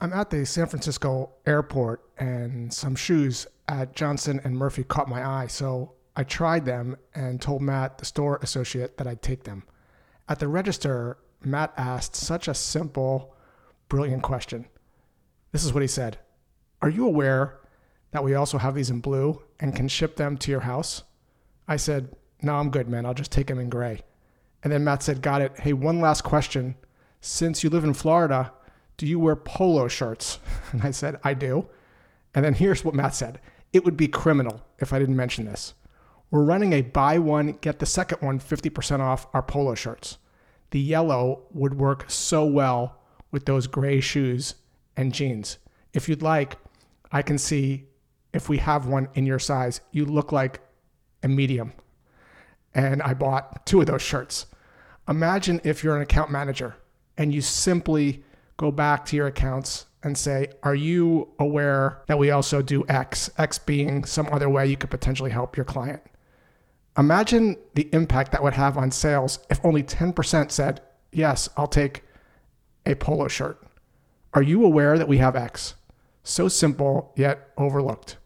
I'm at the San Francisco airport and some shoes at Johnson and Murphy caught my eye, so I tried them and told Matt, the store associate, that I'd take them. At the register, Matt asked such a simple, brilliant question. This is what he said. Are you aware that we also have these in blue and can ship them to your house? I said, no, I'm good, man. I'll just take them in gray. And then Matt said, got it. Hey, one last question. Since you live in Florida, do you wear polo shirts? And I said, I do. And then here's what Matt said. It would be criminal if I didn't mention this. We're running a buy one, get the second one 50% off our polo shirts. The yellow would work so well with those gray shoes and jeans. If you'd like, I can see if we have one in your size. You look like a medium. And I bought two of those shirts. Imagine if you're an account manager and you simply go back to your accounts and say, are you aware that we also do X? X being some other way you could potentially help your client. Imagine the impact that would have on sales if only 10% said, yes, I'll take a polo shirt. Are you aware that we have X? So simple, yet overlooked.